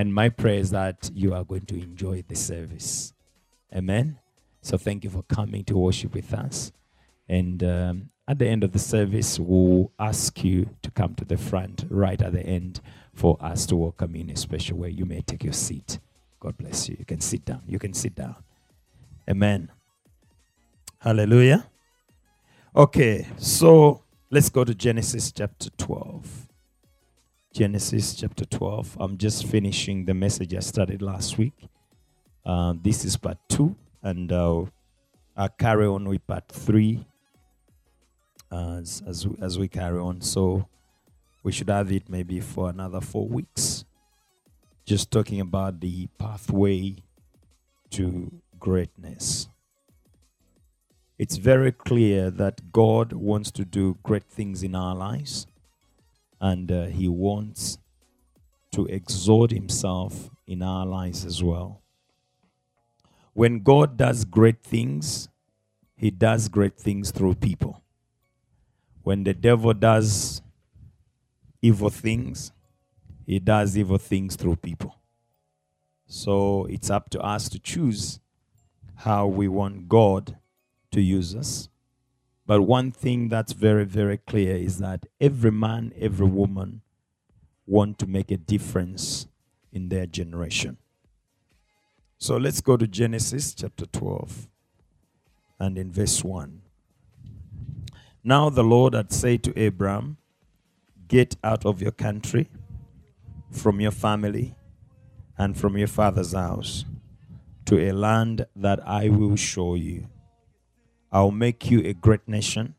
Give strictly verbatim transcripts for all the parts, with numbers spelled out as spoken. And my prayer is that you are going to enjoy the service. Amen. So thank you for coming to worship with us. And um, at the end of the service, we'll ask you to come to the front right at the end for us to welcome you in a special way. You may take your seat. God bless you. You can sit down. You can sit down. Amen. Hallelujah. Okay, so let's go to Genesis chapter twelve. Genesis chapter twelve. I'm just finishing the message I started last week. Uh, this is part two, and uh, I'll carry on with part three uh, as, as, as we carry on. So we should have it maybe for another four weeks. Just talking about the pathway to greatness. It's very clear that God wants to do great things in our lives. And uh, he wants to exalt himself in our lives as well. When God does great things, he does great things through people. When the devil does evil things, he does evil things through people. So it's up to us to choose how we want God to use us. But one thing that's very, very clear is that every man, every woman want to make a difference in their generation. So let's go to Genesis chapter twelve and in verse one. Now the Lord had said to Abram, "Get out of your country, from your family, and from your father's house, to a land that I will show you. I'll make you a great nation.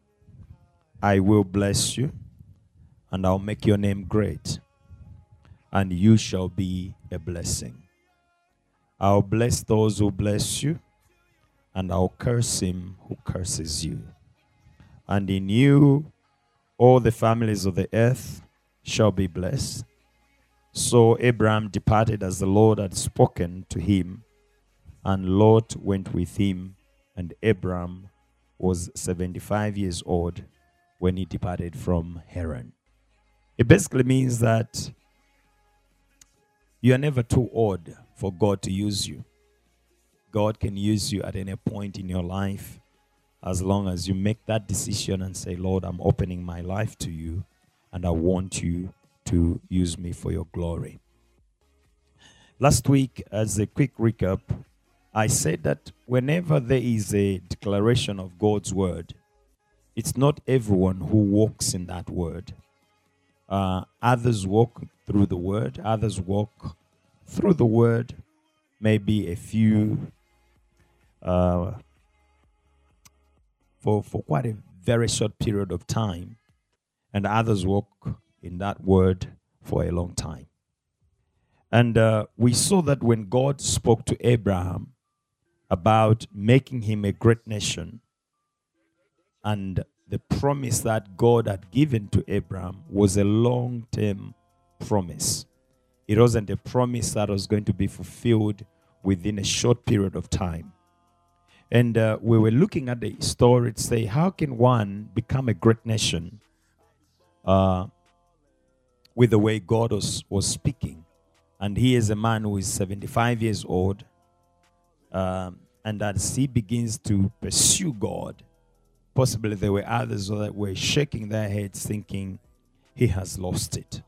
I will bless you, and I'll make your name great, and you shall be a blessing. I'll bless those who bless you, and I'll curse him who curses you. And in you all the families of the earth shall be blessed." So Abram departed as the Lord had spoken to him, and Lot went with him, and Abram was seventy-five years old when he departed from Haran. It basically means that you are never too old for God to use you. God can use you at any point in your life as long as you make that decision and say, "Lord, I'm opening my life to you, and I want you to use me for your glory." Last week, as a quick recap, I said that whenever there is a declaration of God's word, it's not everyone who walks in that word. Uh, others walk through the word. Others walk through the word. Maybe a few, uh, for, for quite a very short period of time. And others walk in that word for a long time. And uh, we saw that when God spoke to Abraham about making him a great nation, and the promise that God had given to Abraham was a long-term promise. It wasn't a promise that was going to be fulfilled within a short period of time. And uh, we were looking at the story and say, how can one become a great nation uh, with the way God was, was speaking? And he is a man who is seventy-five years old. Um, and as he begins to pursue God, possibly there were others that were shaking their heads thinking he has lost it.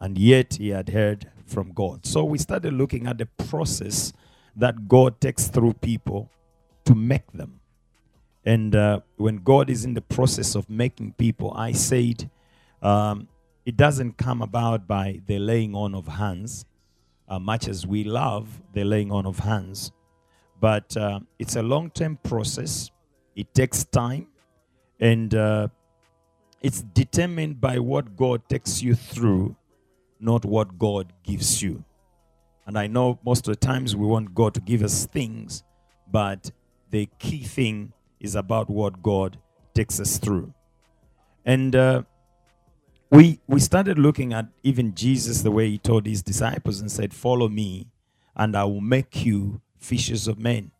And yet he had heard from God. So we started looking at the process that God takes through people to make them. And uh, when God is in the process of making people, I said, um, it doesn't come about by the laying on of hands. Uh, much as we love the laying on of hands, but uh, it's a long-term process. It takes time, and uh, it's determined by what God takes you through, not what God gives you. And I know most of the times we want God to give us things, but the key thing is about what God takes us through. And uh, We we started looking at even Jesus, the way he told his disciples and said, "Follow me, and I will make you fishers of men."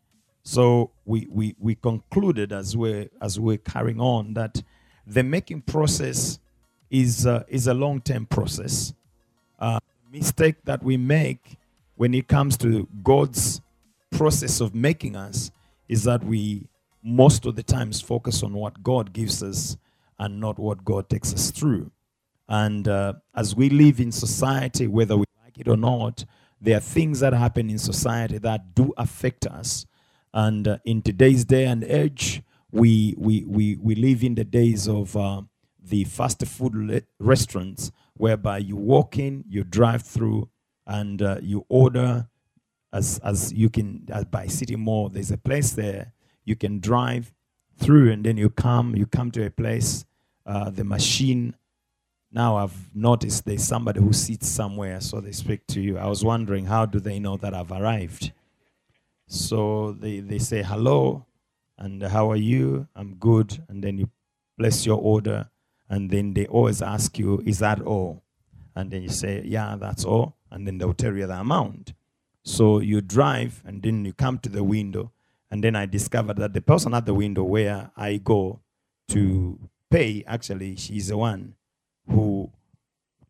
So we we, we concluded as we're, as we're carrying on that the making process is, uh, is a long-term process. Uh, mistake that we make when it comes to God's process of making us is that we most of the times focus on what God gives us and not what God takes us through. And uh, as we live in society, whether we like it or not, there are things that happen in society that do affect us. And uh, in today's day and age, we we we we live in the days of uh, the fast food le- restaurants, whereby you walk in, you drive through, and uh, you order as as you can as by City Mall. There's a place there you can drive through, and then you come you come to a place. Uh, the machine. Now I've noticed there's somebody who sits somewhere, so they speak to you. I was wondering, how do they know that I've arrived? So they, they say, hello, and how are you? I'm good. And then you place your order, and then they always ask you, is that all? And then you say, yeah, that's all. And then they'll tell you the amount. So you drive, and then you come to the window. And then I discovered that the person at the window where I go to pay, actually, she's the one who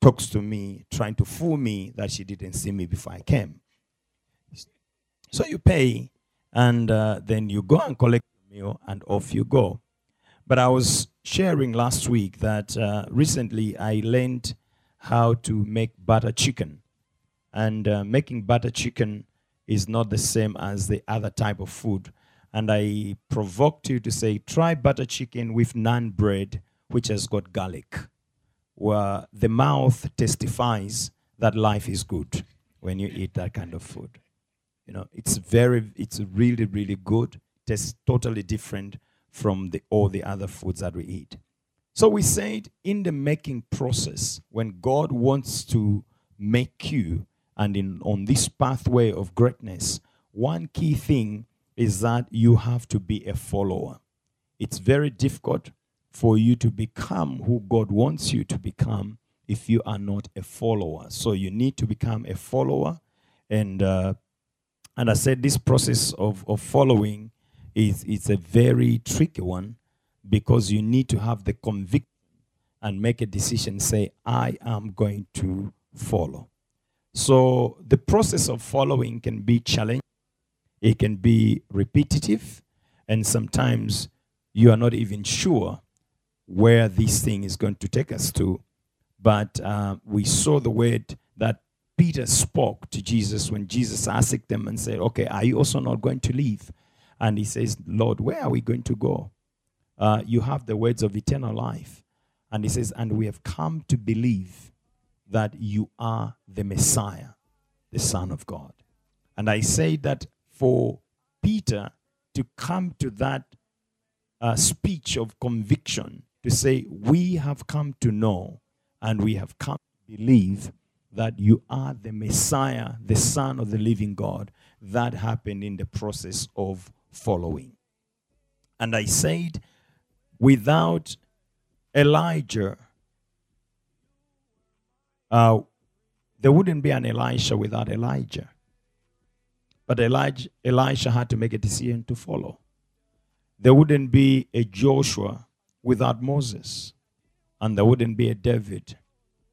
talks to me, trying to fool me that she didn't see me before I came. So you pay, and uh, then you go and collect your meal, and off you go. But I was sharing last week that uh, recently I learned how to make butter chicken. And uh, making butter chicken is not the same as the other type of food. And I provoked you to say, try butter chicken with naan bread, which has got garlic. Where the mouth testifies that life is good when you eat that kind of food. You know, it's very, it's really, really good. Tastes totally different from the all the other foods that we eat. So we said in the making process, when God wants to make you, and in on this pathway of greatness, one key thing is that you have to be a follower. It's very difficult for you to become who God wants you to become if you are not a follower. So you need to become a follower. And uh, and I said this process of, of following is it's a very tricky one, because you need to have the conviction and make a decision, say, I am going to follow. So the process of following can be challenging. It can be repetitive. And sometimes you are not even sure where this thing is going to take us to. But uh, we saw the word that Peter spoke to Jesus when Jesus asked them and said, okay, are you also not going to leave? And he says, Lord, where are we going to go? Uh, you have the words of eternal life. And he says, and we have come to believe that you are the Messiah, the Son of God. And I say that for Peter to come to that uh, speech of conviction, to say, we have come to know and we have come to believe that you are the Messiah, the Son of the living God. That happened in the process of following. And I said, without Elijah, uh, there wouldn't be an Elisha without Elijah. But Elijah, Elisha had to make a decision to follow. There wouldn't be a Joshua without Moses. And there wouldn't be a David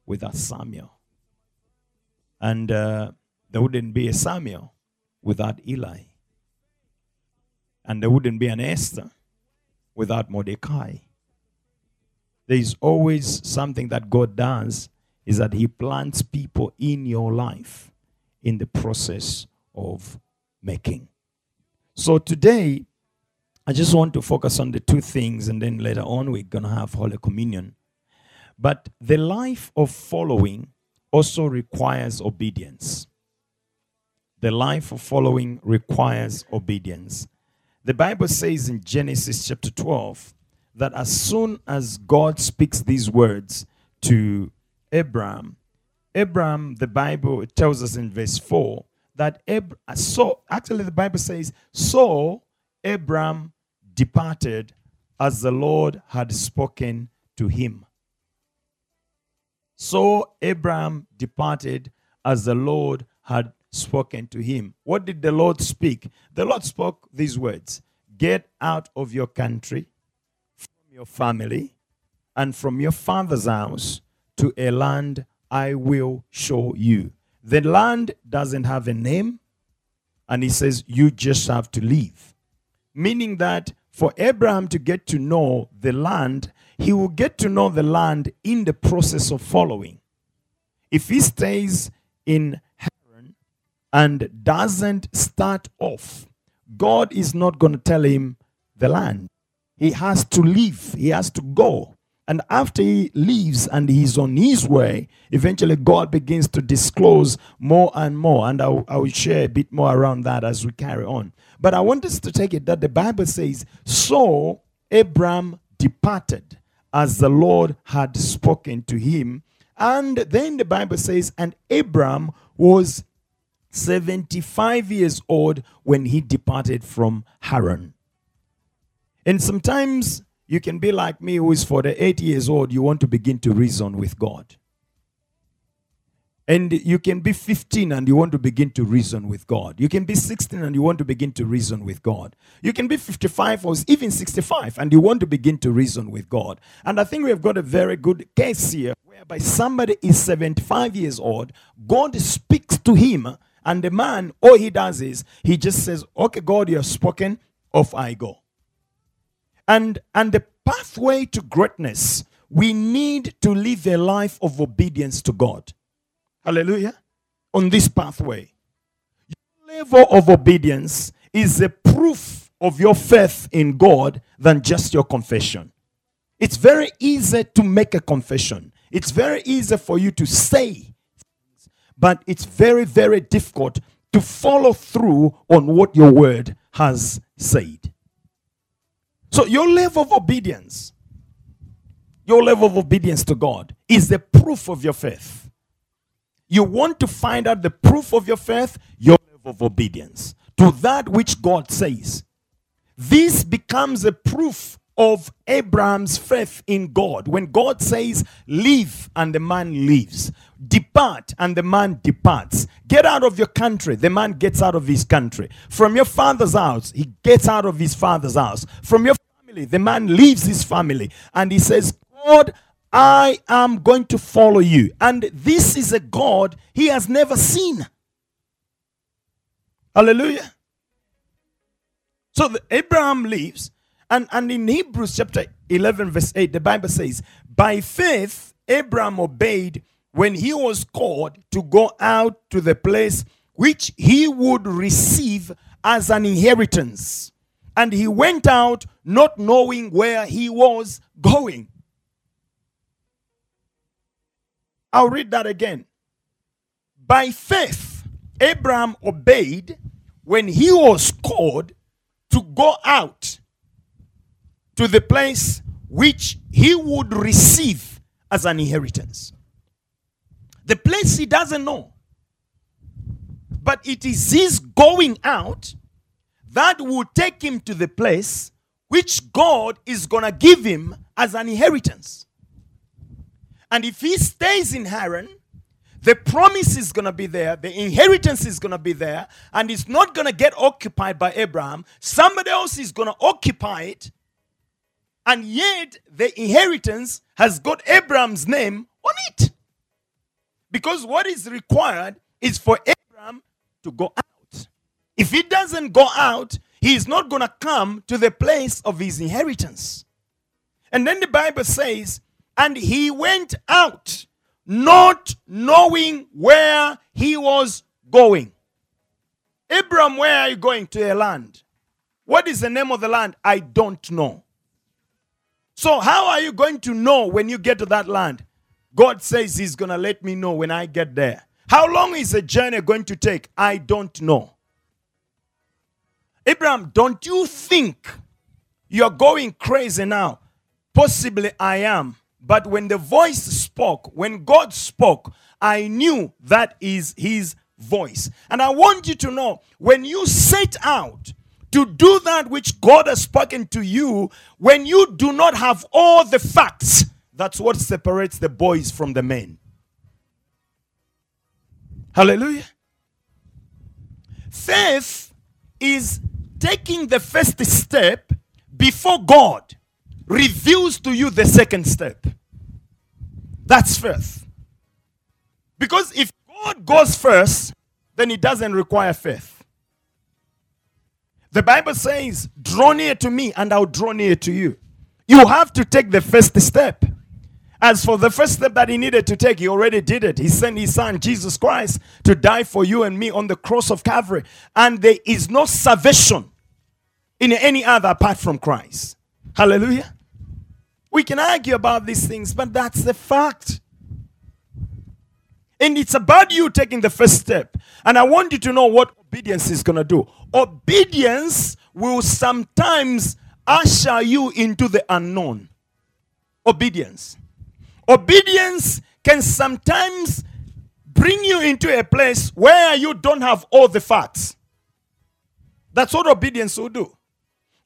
without Samuel. And uh, there wouldn't be a Samuel without Eli. And there wouldn't be an Esther without Mordecai. There is always something that God does, is that he plants people in your life in the process of making. So today, I just want to focus on the two things, and then later on we're going to have Holy Communion. But the life of following also requires obedience. The life of following requires obedience. The Bible says in Genesis chapter twelve that as soon as God speaks these words to Abraham, Abraham, the Bible tells us in verse four that Ab- so actually the Bible says, so Abraham departed as the Lord had spoken to him. So Abraham departed as the Lord had spoken to him. What did the Lord speak? The Lord spoke these words: get out of your country, from your family, and from your father's house to a land I will show you. The land doesn't have a name, and he says, you just have to live. Meaning that for Abraham to get to know the land, he will get to know the land in the process of following. If he stays in Haran and doesn't start off, God is not going to tell him the land. He has to live. He has to go. And after he leaves and he's on his way, eventually God begins to disclose more and more. And I will share a bit more around that as we carry on. But I want us to take it that the Bible says, so Abram departed as the Lord had spoken to him. And then the Bible says, and Abram was seventy-five years old when he departed from Haran. And sometimes you can be like me, who is forty-eight years old. You want to begin to reason with God. And you can be fifteen and you want to begin to reason with God. You can be sixteen and you want to begin to reason with God. You can be fifty-five or even sixty-five and you want to begin to reason with God. And I think we have got a very good case here whereby somebody is seventy-five years old. God speaks to him, and the man, all he does is he just says, okay, God, you have spoken, off I go. And and the pathway to greatness, we need to live a life of obedience to God. Hallelujah. On this pathway, your level of obedience is a proof of your faith in God than just your confession. It's very easy to make a confession. It's very easy for you to say, but it's very, very difficult to follow through on what your word has said. So your level of obedience, your level of obedience to God is the proof of your faith. You want to find out the proof of your faith, your level of obedience to that which God says. This becomes a proof of Abraham's faith in God. When God says, leave, and the man leaves. Depart, and the man departs. Get out of your country, the man gets out of his country. From your father's house, he gets out of his father's house. From your family, the man leaves his family. And he says, God, I am going to follow you. And this is a God he has never seen. Hallelujah. So the Abraham leaves. And, and in Hebrews chapter eleven verse eight, the Bible says, by faith, Abraham obeyed when he was called to go out to the place which he would receive as an inheritance. And he went out not knowing where he was going. I'll read that again. By faith, Abraham obeyed when he was called to go out to the place which he would receive as an inheritance. The place he doesn't know. But it is his going out that will take him to the place which God is going to give him as an inheritance. And if he stays in Haran, the promise is going to be there. The inheritance is going to be there. And it's not going to get occupied by Abraham. Somebody else is going to occupy it. And yet, the inheritance has got Abraham's name on it. Because what is required is for Abraham to go out. If he doesn't go out, he is not going to come to the place of his inheritance. And then the Bible says, and he went out, not knowing where he was going. Abraham, where are you going? To a land. What is the name of the land? I don't know. So how are you going to know when you get to that land? God says he's going to let me know when I get there. How long is the journey going to take? I don't know. Abraham, don't you think you're going crazy now? Possibly I am. But when the voice spoke, when God spoke, I knew that is his voice. And I want you to know, when you set out to do that which God has spoken to you, when you do not have all the facts, that's what separates the boys from the men. Hallelujah. Faith is taking the first step before God reveals to you the second step. That's faith. Because if God goes first, then it doesn't require faith. The Bible says, draw near to me and I'll draw near to you. You have to take the first step. As for the first step that he needed to take, he already did it. He sent his son, Jesus Christ, to die for you and me on the cross of Calvary. And there is no salvation in any other apart from Christ. Hallelujah. We can argue about these things, but that's the fact. And it's about you taking the first step. And I want you to know what obedience is going to do. Obedience will sometimes usher you into the unknown. Obedience. Obedience can sometimes bring you into a place where you don't have all the facts. That's what obedience will do.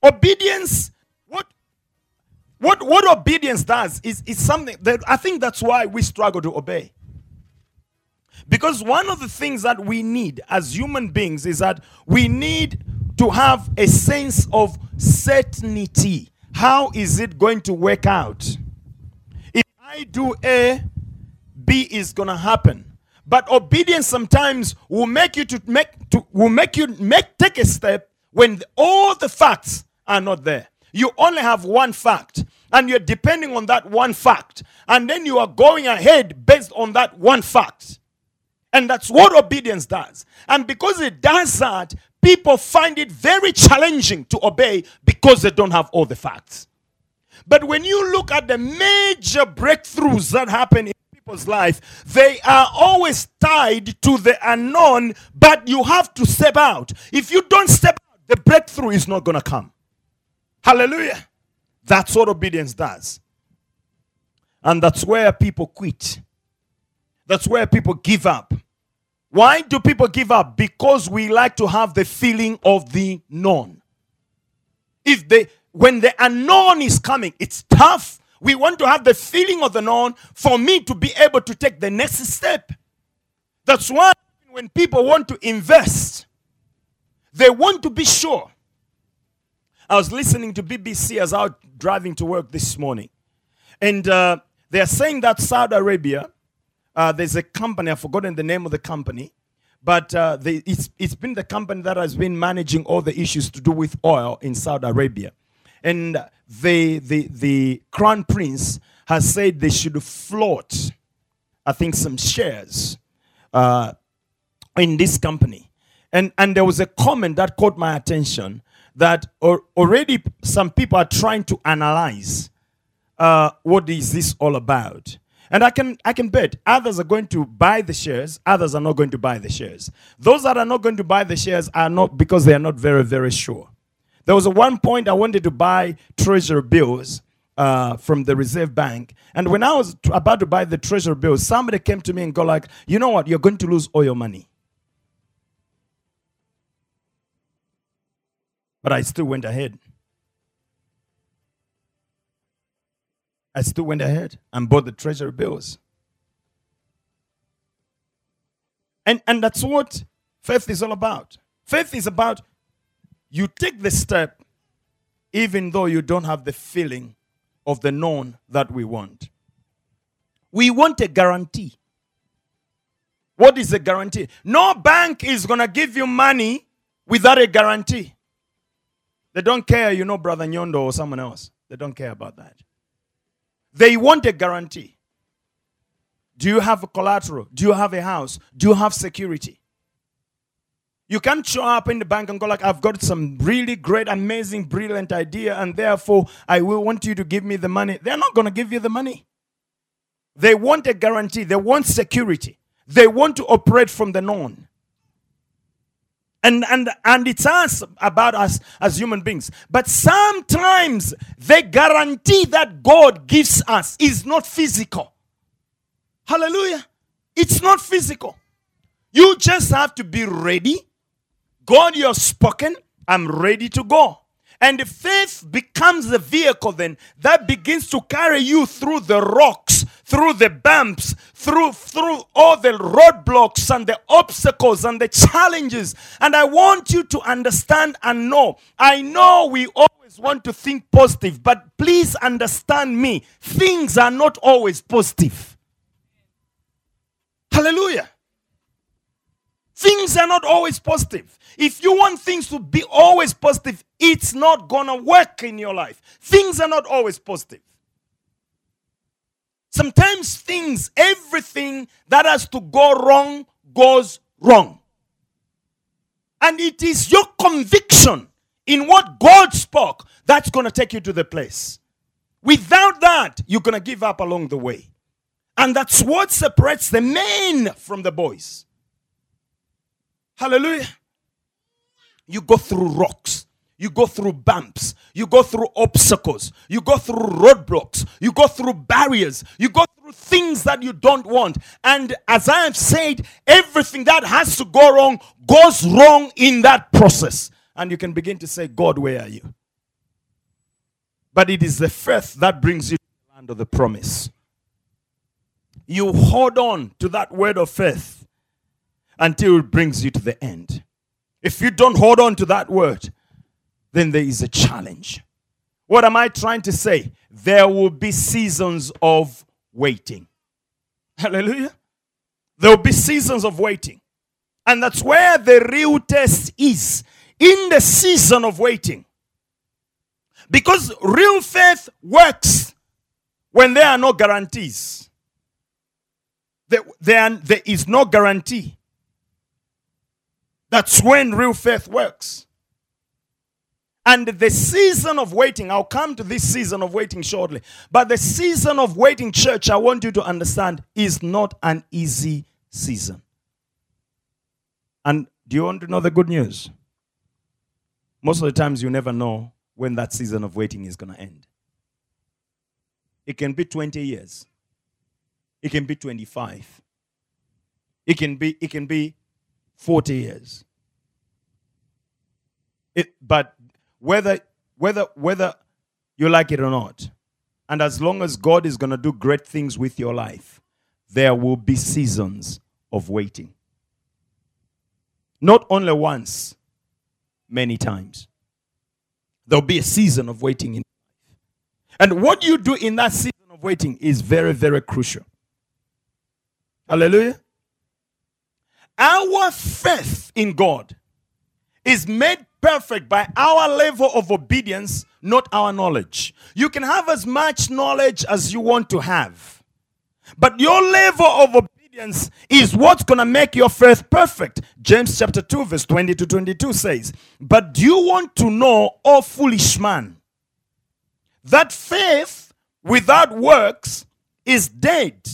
Obedience, what what, what obedience does is, is something that I think that's why we struggle to obey. Because one of the things that we need as human beings is that we need to have a sense of certainty. How is it going to work out? If I do A, B is going to happen. But obedience sometimes will make you to make to will make you make take a step when all the facts are not there. You only have one fact, and you're depending on that one fact, and then you are going ahead based on that one fact. And that's what obedience does. And because it does that, people find it very challenging to obey because they don't have all the facts. But when you look at the major breakthroughs that happen in people's life, they are always tied to the unknown, but you have to step out. If you don't step out, the breakthrough is not going to come. Hallelujah. That's what obedience does. And that's where people quit. That's where people give up. Why do people give up? Because we like to have the feeling of the known. If they, when the unknown is coming, it's tough. We want to have the feeling of the known for me to be able to take the next step. That's why when people want to invest, they want to be sure. I was listening to B B C as I was driving to work this morning. And uh, they are saying that Saudi Arabia, Uh, there's a company, I've forgotten the name of the company, but uh, they, it's it's been the company that has been managing all the issues to do with oil in Saudi Arabia. And the the the Crown Prince has said they should float, I think, some shares uh, in this company. And, and there was a comment that caught my attention that or, already some people are trying to analyze uh, what is this all about. And I can I can bet others are going to buy the shares, others are not going to buy the shares. Those that are not going to buy the shares are not because they are not very, very sure. There was a one point I wanted to buy treasury bills uh, from the Reserve Bank. And when I was t- about to buy the treasury bills, somebody came to me and go like, you know what, you're going to lose all your money. But I still went ahead. I still went ahead and bought the treasury bills. And, and that's what faith is all about. Faith is about you take the step even though you don't have the feeling of the known that we want. We want a guarantee. What is a guarantee? No bank is going to give you money without a guarantee. They don't care, you know, Brother Nyondo or someone else. They don't care about that. They want a guarantee. Do you have a collateral? Do you have a house? Do you have security? You can't show up in the bank and go like, I've got some really great, amazing, brilliant idea, and therefore I will want you to give me the money. They're not going to give you the money. They want a guarantee. They want security. They want to operate from the known. And and and it's us about us as human beings. But sometimes the guarantee that God gives us is not physical. Hallelujah. It's not physical. You just have to be ready. God, you have spoken. I'm ready to go. And faith becomes the vehicle then that begins to carry you through the rocks, through the bumps, through through all the roadblocks and the obstacles and the challenges. And I want you to understand and know. I know we always want to think positive, but please understand me. Things are not always positive. Hallelujah. Things are not always positive. If you want things to be always positive, it's not going to work in your life. Things are not always positive. Sometimes things, everything that has to go wrong, goes wrong. And it is your conviction in what God spoke that's going to take you to the place. Without that, you're going to give up along the way. And that's what separates the men from the boys. Hallelujah. You go through rocks. You go through bumps. You go through obstacles. You go through roadblocks. You go through barriers. You go through things that you don't want. And as I have said, everything that has to go wrong goes wrong in that process. And you can begin to say, God, where are you? But it is the faith that brings you to the land of the promise. You hold on to that word of faith until it brings you to the end. If you don't hold on to that word, then there is a challenge. What am I trying to say? There will be seasons of waiting. Hallelujah. There will be seasons of waiting. And that's where the real test is, in the season of waiting. Because real faith works when there are no guarantees. There, there, there is no guarantee. That's when real faith works. And the season of waiting, I'll come to this season of waiting shortly. But the season of waiting, church, I want you to understand, is not an easy season. And do you want to know the good news? Most of the times you never know when that season of waiting is going to end. It can be twenty years. It can be twenty-five. It can be, it can be forty years. It, but Whether whether whether you like it or not, and as long as God is going to do great things with your life, there will be seasons of waiting. Not only once, many times. There'll be a season of waiting in life. And what you do in that season of waiting is very, very crucial. Hallelujah. Our faith in God is made perfect by our level of obedience, not our knowledge. You can have as much knowledge as you want to have, but your level of obedience is what's going to make your faith perfect. James chapter two verse twenty to twenty-two says, "But do you want to know, O foolish man, that faith without works is dead?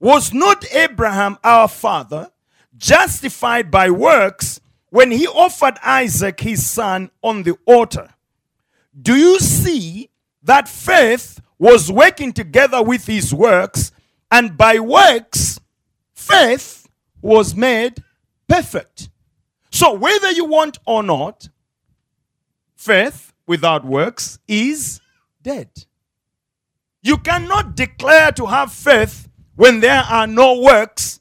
Was not Abraham our father justified by works when he offered Isaac his son on the altar? Do you see that faith was working together with his works, and by works, faith was made perfect?" So whether you want or not, faith without works is dead. You cannot declare to have faith when there are no works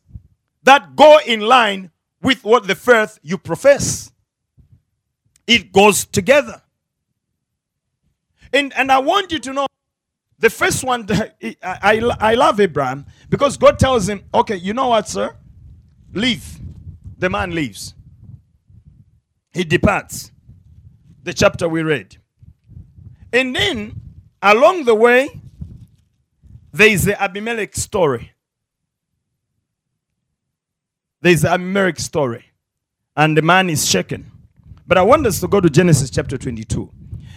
that go in line with what the faith you profess. It goes together. And, and I want you to know, the first one, I, I, I love Abraham, because God tells him, okay, you know what, sir? Leave. The man leaves. He departs. The chapter we read. And then, along the way, there is the Abimelech story. There's a Abimelech story, and the man is shaken. But I want us to go to Genesis chapter twenty-two,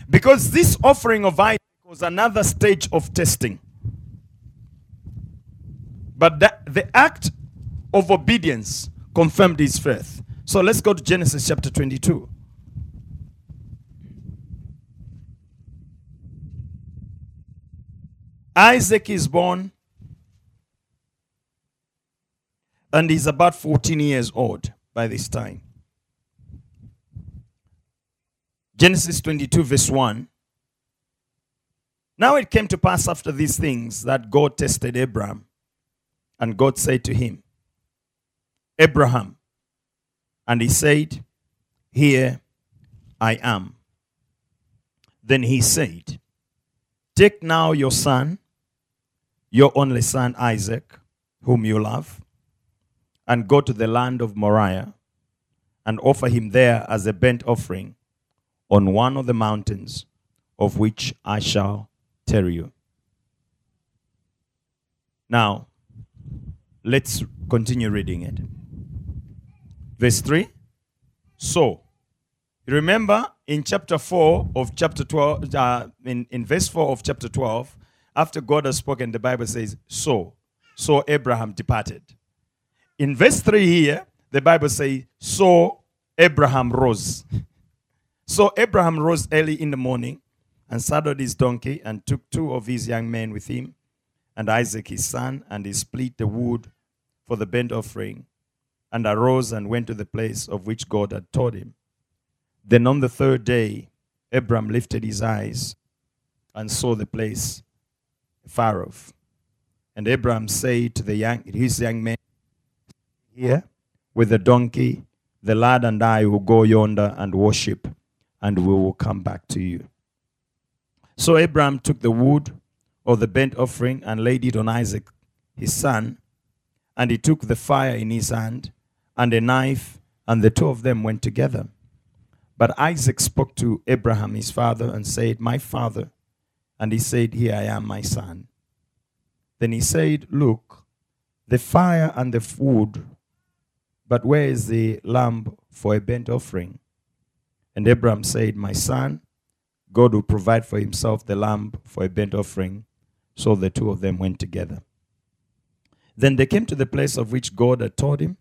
because this offering of Isaac was another stage of testing. But that, the act of obedience confirmed his faith. So let's go to Genesis chapter twenty-two. Isaac is born, and he's about fourteen years old by this time. Genesis twenty-two verse one. "Now it came to pass after these things that God tested Abraham. And God said to him, Abraham. And he said, Here I am. Then he said, Take now your son, your only son Isaac, whom you love, and go to the land of Moriah and offer him there as a burnt offering on one of the mountains of which I shall tell you. Now, let's continue reading it. Verse three. So, remember in chapter four of chapter twelve, uh, in, in verse four of chapter twelve, after God has spoken, the Bible says, so, so Abraham departed. In verse three here, the Bible says, so Abraham rose. So Abraham rose early in the morning and saddled his donkey and took two of his young men with him and Isaac his son, and he split the wood for the burnt offering and arose and went to the place of which God had told him. Then on the third day, Abraham lifted his eyes and saw the place far off. And Abraham said to the young, his young men, here with the donkey, the lad and I will go yonder and worship, and we will come back to you. So Abraham took the wood of the burnt offering and laid it on Isaac, his son, and he took the fire in his hand and a knife, and the two of them went together. But Isaac spoke to Abraham, his father, and said, my father. And he said, here I am, my son. Then he said, look, the fire and the wood, but where is the lamb for a burnt offering? And Abraham said, my son, God will provide for himself the lamb for a burnt offering. So the two of them went together. Then they came to the place of which God had told him,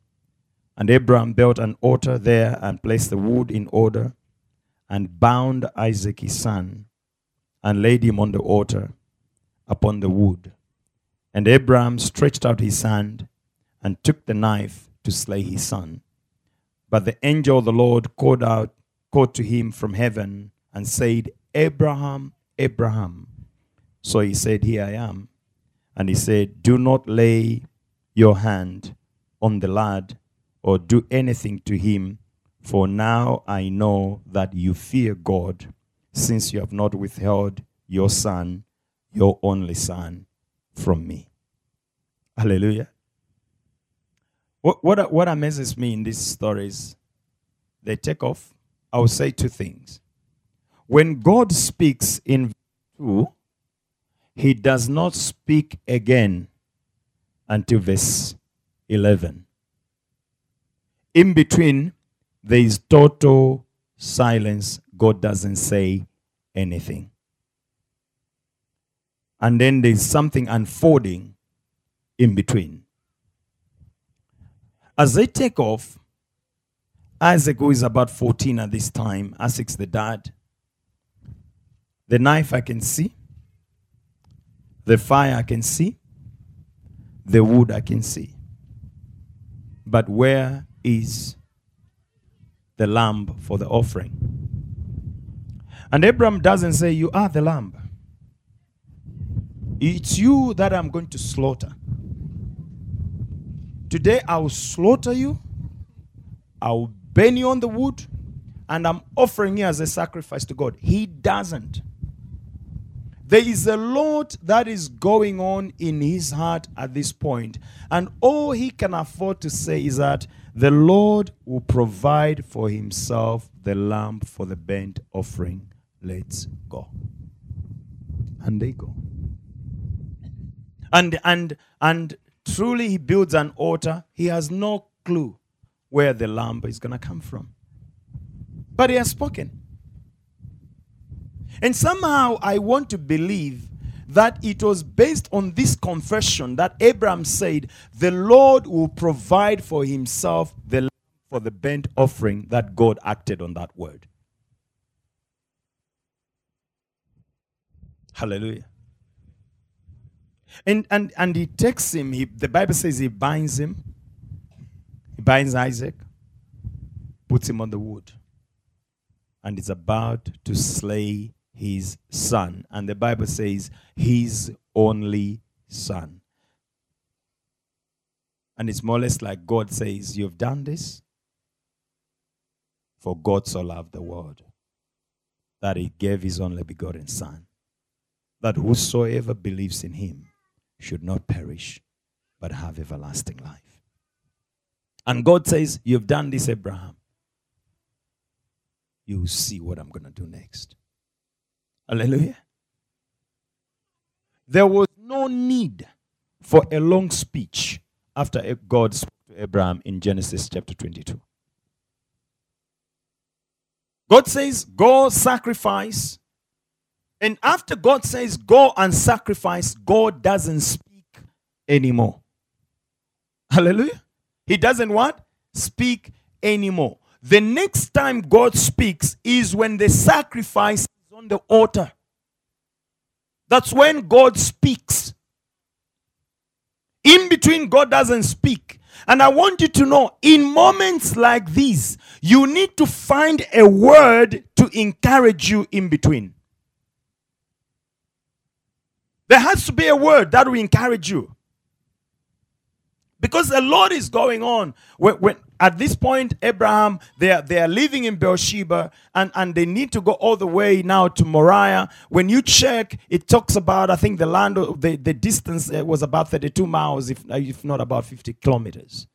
and Abraham built an altar there and placed the wood in order and bound Isaac his son and laid him on the altar upon the wood. And Abraham stretched out his hand and took the knife to slay his son. But the angel of the Lord called out, called to him from heaven and said, Abraham, Abraham. So he said, here I am. And he said, do not lay your hand on the lad or do anything to him, for now I know that you fear God, since you have not withheld your son, your only son, from me. Hallelujah. What, what, what amazes me in these stories, they take off. I will say two things. When God speaks in verse two, he does not speak again until verse eleven. In between, there is total silence. God doesn't say anything. And then there's something unfolding in between. As they take off, Isaac, who is about fourteen at this time, Isaac's the dad. The knife I can see. The fire I can see. The wood I can see. But where is the lamb for the offering? And Abraham doesn't say, you are the lamb. It's you that I'm going to slaughter. Today I will slaughter you. I will burn you on the wood. And I'm offering you as a sacrifice to God. He doesn't. There is a lot that is going on in his heart at this point. And all he can afford to say is that the Lord will provide for himself the lamb for the burnt offering. Let's go. And they go. And and and truly he builds an altar. He has no clue where the lamb is going to come from. But he has spoken. And somehow I want to believe that it was based on this confession that Abraham said, the Lord will provide for himself the lamb for the burnt offering, that God acted on that word. Hallelujah. And and and he takes him, he, the Bible says he binds him, he binds Isaac, puts him on the wood, and is about to slay his son. And the Bible says, his only son. And it's more or less like God says, you've done this, for God so loved the world, that he gave his only begotten son, that whosoever believes in him should not perish, but have everlasting life. And God says, you've done this, Abraham. You will see what I'm going to do next. Hallelujah. There was no need for a long speech after God spoke to Abraham in Genesis chapter twenty-two. God says, go sacrifice. And after God says, go and sacrifice, God doesn't speak anymore. Hallelujah. He doesn't what? Speak anymore. The next time God speaks is when the sacrifice is on the altar. That's when God speaks. In between, God doesn't speak. And I want you to know, in moments like these, you need to find a word to encourage you in between. There has to be a word that will encourage you. Because a lot is going on. When, when, at this point, Abraham, they are, they are living in Beersheba, and, and they need to go all the way now to Moriah. When you check, it talks about, I think the land, the, the distance was about thirty-two miles, if, if not about fifty kilometers.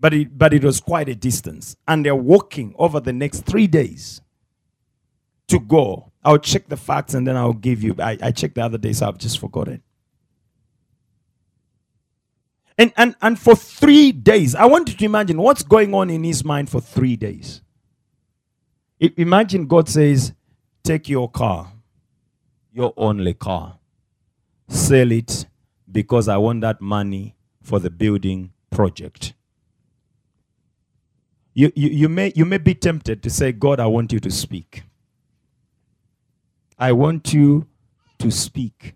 But it, but it was quite a distance. And they're walking over the next three days to go. I'll check the facts and then I'll give you. I, I checked the other day, so I've just forgotten. And, and, and for three days, I want you to imagine what's going on in his mind for three days. I, imagine God says, take your car, your only car, sell it because I want that money for the building project. You, you, you, may, you may be tempted to say, God, I want you to speak. I want you to speak.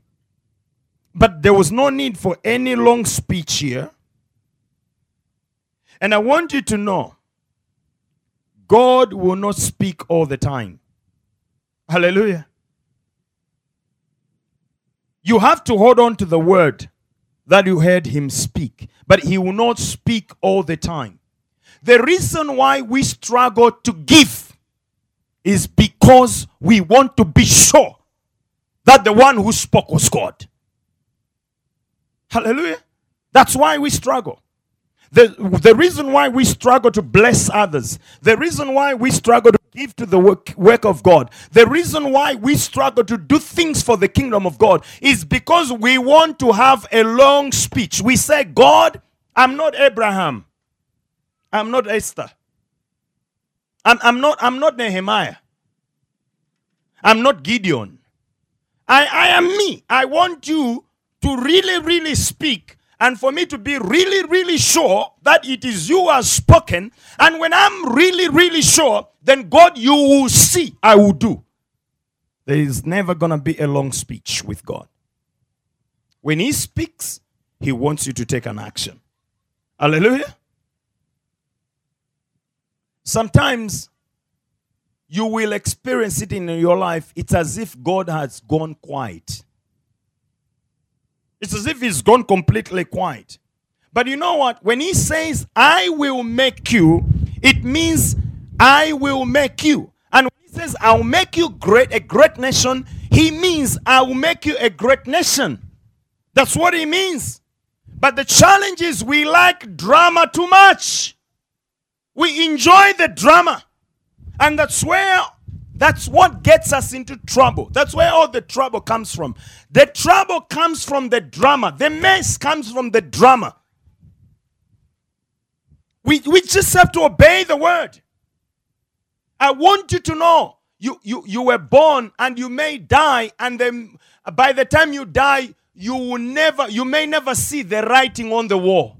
But there was no need for any long speech here. And I want you to know, God will not speak all the time. Hallelujah. You have to hold on to the word that you heard him speak. But he will not speak all the time. The reason why we struggle to give is because we want to be sure that the one who spoke was God. Hallelujah. That's why we struggle. The, the reason why we struggle to bless others. The reason why we struggle to give to the work, work of God. The reason why we struggle to do things for the kingdom of God is because we want to have a long speech. We say, God, I'm not Abraham. I'm not Esther. I'm, I'm not I'm not Nehemiah. I'm not Gideon. I, I am me. I want you to really, really speak and for me to be really, really sure that it is you who has spoken. And when I'm really, really sure, then God, you will see I will do. There is never going to be a long speech with God. When he speaks, he wants you to take an action. Hallelujah. Sometimes you will experience it in your life. It's as if God has gone quiet. It's as if he's gone completely quiet. But you know what? When he says, I will make you, it means I will make you. And when he says, I will make you great, a great nation, he means I will make you a great nation. That's what he means. But the challenge is we like drama too much. We enjoy the drama. And that's where, that's what gets us into trouble. That's where all the trouble comes from. The trouble comes from the drama. The mess comes from the drama. We, we just have to obey the word. I want you to know, you, you, you were born and you may die. And then by the time you die, you will never, you may never see the writing on the wall.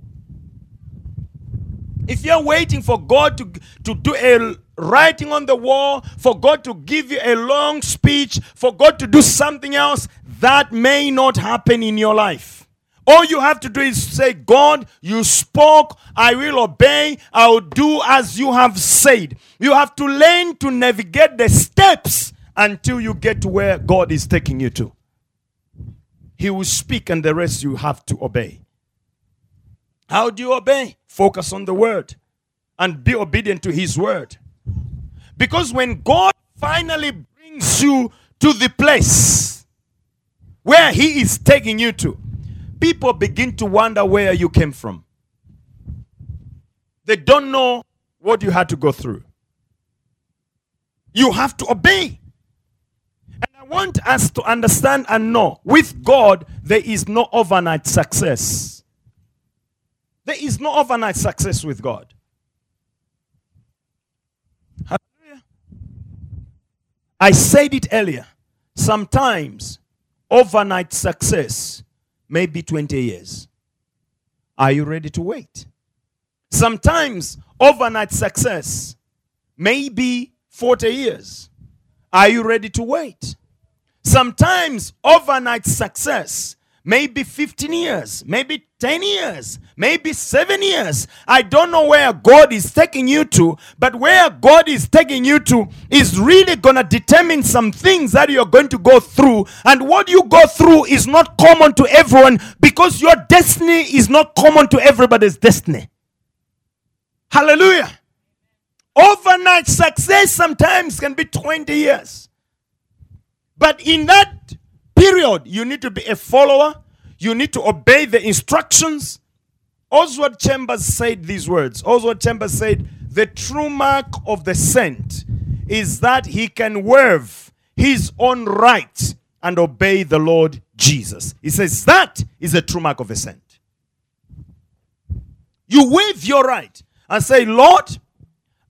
If you're waiting for God to, to do a writing on the wall, for God to give you a long speech, for God to do something else, that may not happen in your life. All you have to do is say, God, you spoke, I will obey, I will do as you have said. You have to learn to navigate the steps until you get to where God is taking you to. He will speak and the rest you have to obey. How do you obey? Focus on the word and be obedient to his word. Because when God finally brings you to the place where he is taking you to, people begin to wonder where you came from. They don't know what you had to go through. You have to obey. And I want us to understand and know, with God, there is no overnight success. There is no overnight success with God. Hallelujah. I said it earlier. Sometimes, overnight success may be twenty years. Are you ready to wait? Sometimes, overnight success may be forty years. Are you ready to wait? Sometimes overnight success may be fifteen years, maybe ten years, maybe seven years. I don't know where God is taking you to, but where God is taking you to is really going to determine some things that you're going to go through. And what you go through is not common to everyone, because your destiny is not common to everybody's destiny. Hallelujah. Overnight success sometimes can be twenty years. But in that period, you need to be a follower. You need to obey the instructions. Oswald Chambers said these words. Oswald Chambers said, the true mark of the saint is that he can waive his own right and obey the Lord Jesus. He says that is the true mark of a saint. You waive your right and say, Lord,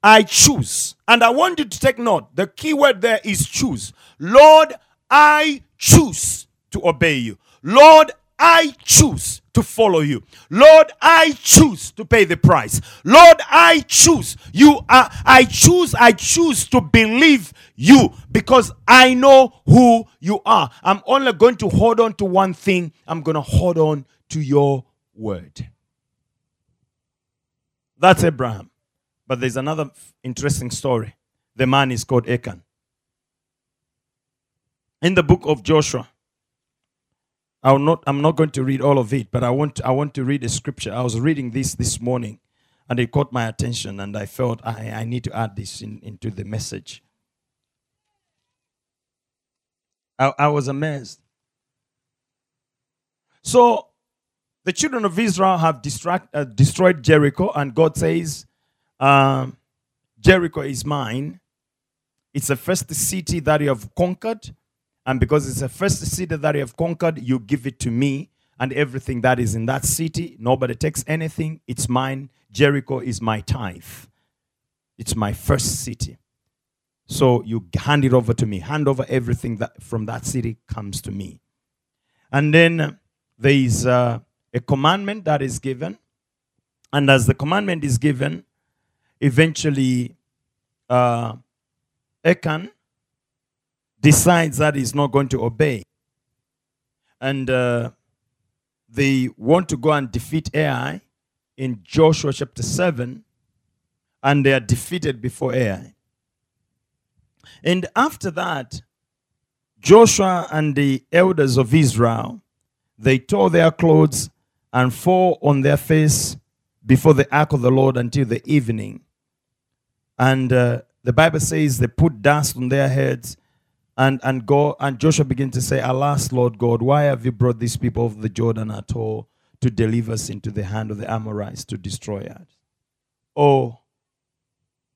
I choose. And I want you to take note. The key word there is choose. Lord, I choose to obey you. Lord, I choose to follow you. Lord, I choose to pay the price. Lord, I choose. You are, I choose, I choose to believe you, because I know who you are. I'm only going to hold on to one thing. I'm going to hold on to your word. That's Abraham. But there's another interesting story. The man is called Achan. In the book of Joshua, I'll not, I'm not going to read all of it, but I want, I want to read a scripture. I was reading this this morning, and it caught my attention, and I felt I, I need to add this in, into the message. I, I was amazed. So, the children of Israel have distract, uh, destroyed Jericho, and God says, Um, Jericho is mine. It's the first city that you have conquered. And because it's the first city that you have conquered, you give it to me. And everything that is in that city, nobody takes anything. It's mine. Jericho is my tithe. It's my first city. So you hand it over to me. Hand over everything that from that city comes to me. And then there is uh, a commandment that is given. And as the commandment is given, Eventually, uh, Achan decides that he's not going to obey. And uh, they want to go and defeat Ai in Joshua chapter seven. And they are defeated before Ai. And after that, Joshua and the elders of Israel, they tore their clothes and fell on their face before the ark of the Lord until the evening. And uh, the Bible says they put dust on their heads, and and go and Joshua began to say, "Alas, Lord God, why have you brought these people of the Jordan at all to deliver us into the hand of the Amorites to destroy us? Oh,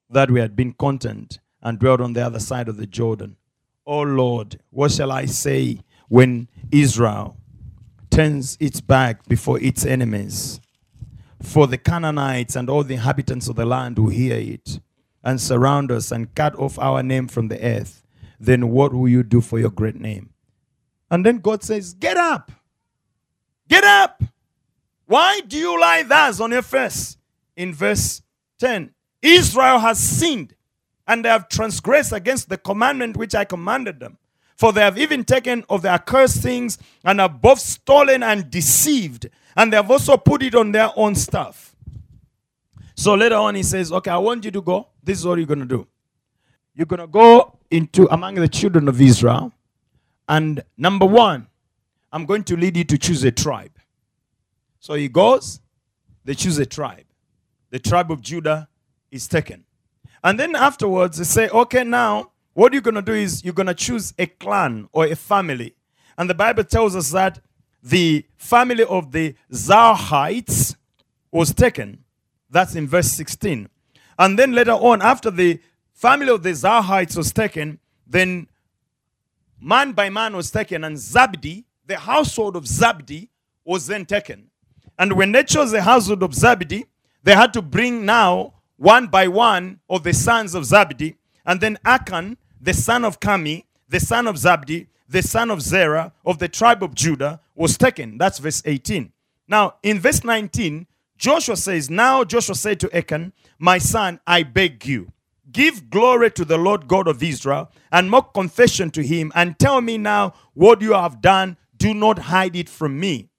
that we had been content and dwelt on the other side of the Jordan. Oh Lord, what shall I say when Israel turns its back before its enemies? For the Canaanites and all the inhabitants of the land will hear it and surround us and cut off our name from the earth. Then what will you do for your great name?" And then God says, "Get up. Get up. Why do you lie thus on your face?" In verse ten, "Israel has sinned, and they have transgressed against the commandment which I commanded them. For they have even taken of their accursed things, and have both stolen and deceived. And they have also put it on their own stuff." So later on he says, "Okay, I want you to go. This is what you're going to do. You're going to go into among the children of Israel. And number one, I'm going to lead you to choose a tribe." So he goes. They choose a tribe. The tribe of Judah is taken. And then afterwards they say, "Okay, now what you're going to do is you're going to choose a clan or a family." And the Bible tells us that the family of the Zarahites was taken. That's in verse sixteen. And then later on, after the family of the Zarahites was taken, then man by man was taken, and Zabdi, the household of Zabdi, was then taken. And when they chose the household of Zabdi, they had to bring now one by one of the sons of Zabdi. And then Achan, the son of Kami, the son of Zabdi, the son of Zerah, of the tribe of Judah, was taken. That's verse eighteen. Now, in verse nineteen, Joshua says, Now Joshua said to Achan, My son, I beg you, give glory to the Lord God of Israel, and make confession to him, and tell me now what you have done. Do not hide it from me.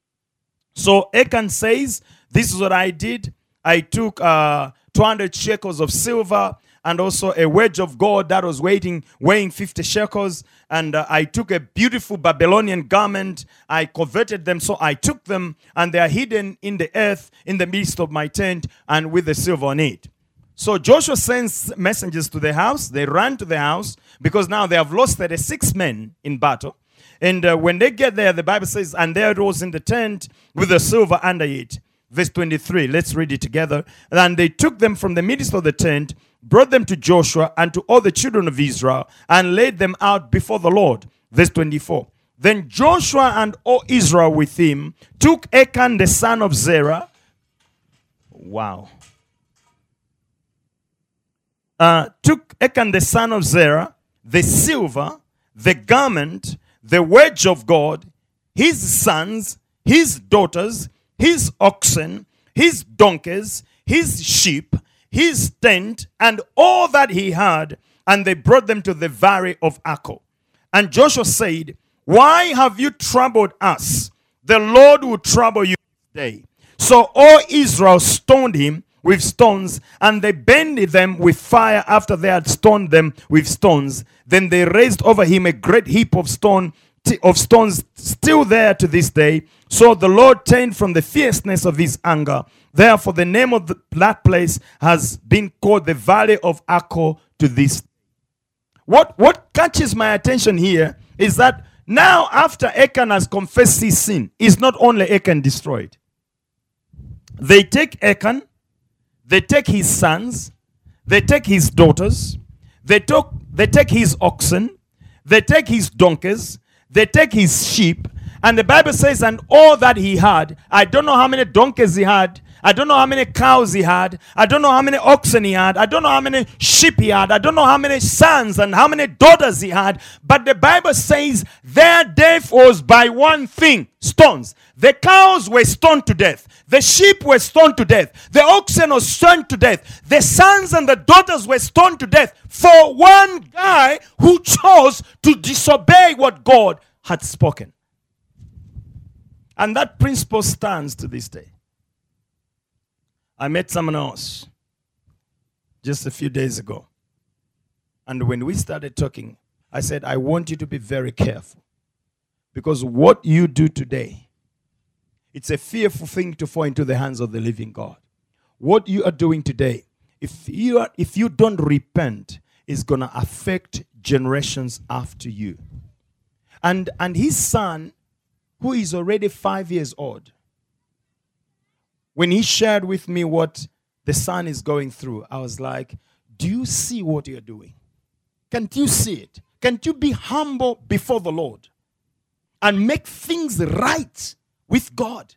So Achan says, This is what I did. I took uh, two hundred shekels of silver, and also a wedge of gold that was weighing, weighing fifty shekels. And uh, I took a beautiful Babylonian garment. I coveted them, so I took them, and they are hidden in the earth in the midst of my tent, and with the silver on it. So Joshua sends messengers to the house. They run to the house because now they have lost thirty-six men in battle. And uh, when they get there, the Bible says, And there rose in the tent with the silver under it. Verse twenty-three, let's read it together. And they took them from the midst of the tent, brought them to Joshua and to all the children of Israel, and laid them out before the Lord. Verse twenty-four, then Joshua and all Israel with him took Achan the son of Zerah. Wow. Uh, took Achan the son of Zerah, the silver, the garment, the wedge of God, his sons, his daughters, his oxen, his donkeys, his sheep, his tent, and all that he had, and they brought them to the valley of Akko. And Joshua said, Why have you troubled us? The Lord will trouble you today. So all Israel stoned him with stones, and they burned them with fire after they had stoned them with stones. Then they raised over him a great heap of stone, of stones still there to this day. So the Lord turned from the fierceness of his anger. Therefore, the name of the, that place has been called the Valley of Achor to this. What, what catches my attention here is that now after Achan has confessed his sin, it's not only Achan destroyed. They take Achan, they take his sons, they take his daughters, they, took, they take his oxen, they take his donkeys, they take his sheep, and the Bible says, and all that he had. I don't know how many donkeys he had. I don't know how many cows he had. I don't know how many oxen he had. I don't know how many sheep he had. I don't know how many sons and how many daughters he had. But the Bible says their death was by one thing, stones. The cows were stoned to death. The sheep were stoned to death. The oxen were stoned to death. The sons and the daughters were stoned to death for one guy who chose to disobey what God had spoken. And that principle stands to this day. I met someone else just a few days ago. And when we started talking, I said, I want you to be very careful. Because what you do today, it's a fearful thing to fall into the hands of the living God. What you are doing today, if you are, if you don't repent, is going to affect generations after you. And, and his son, who is already five years old, when he shared with me what the son is going through, I was like, do you see what you're doing? Can't you see it? Can't you be humble before the Lord and make things right with God?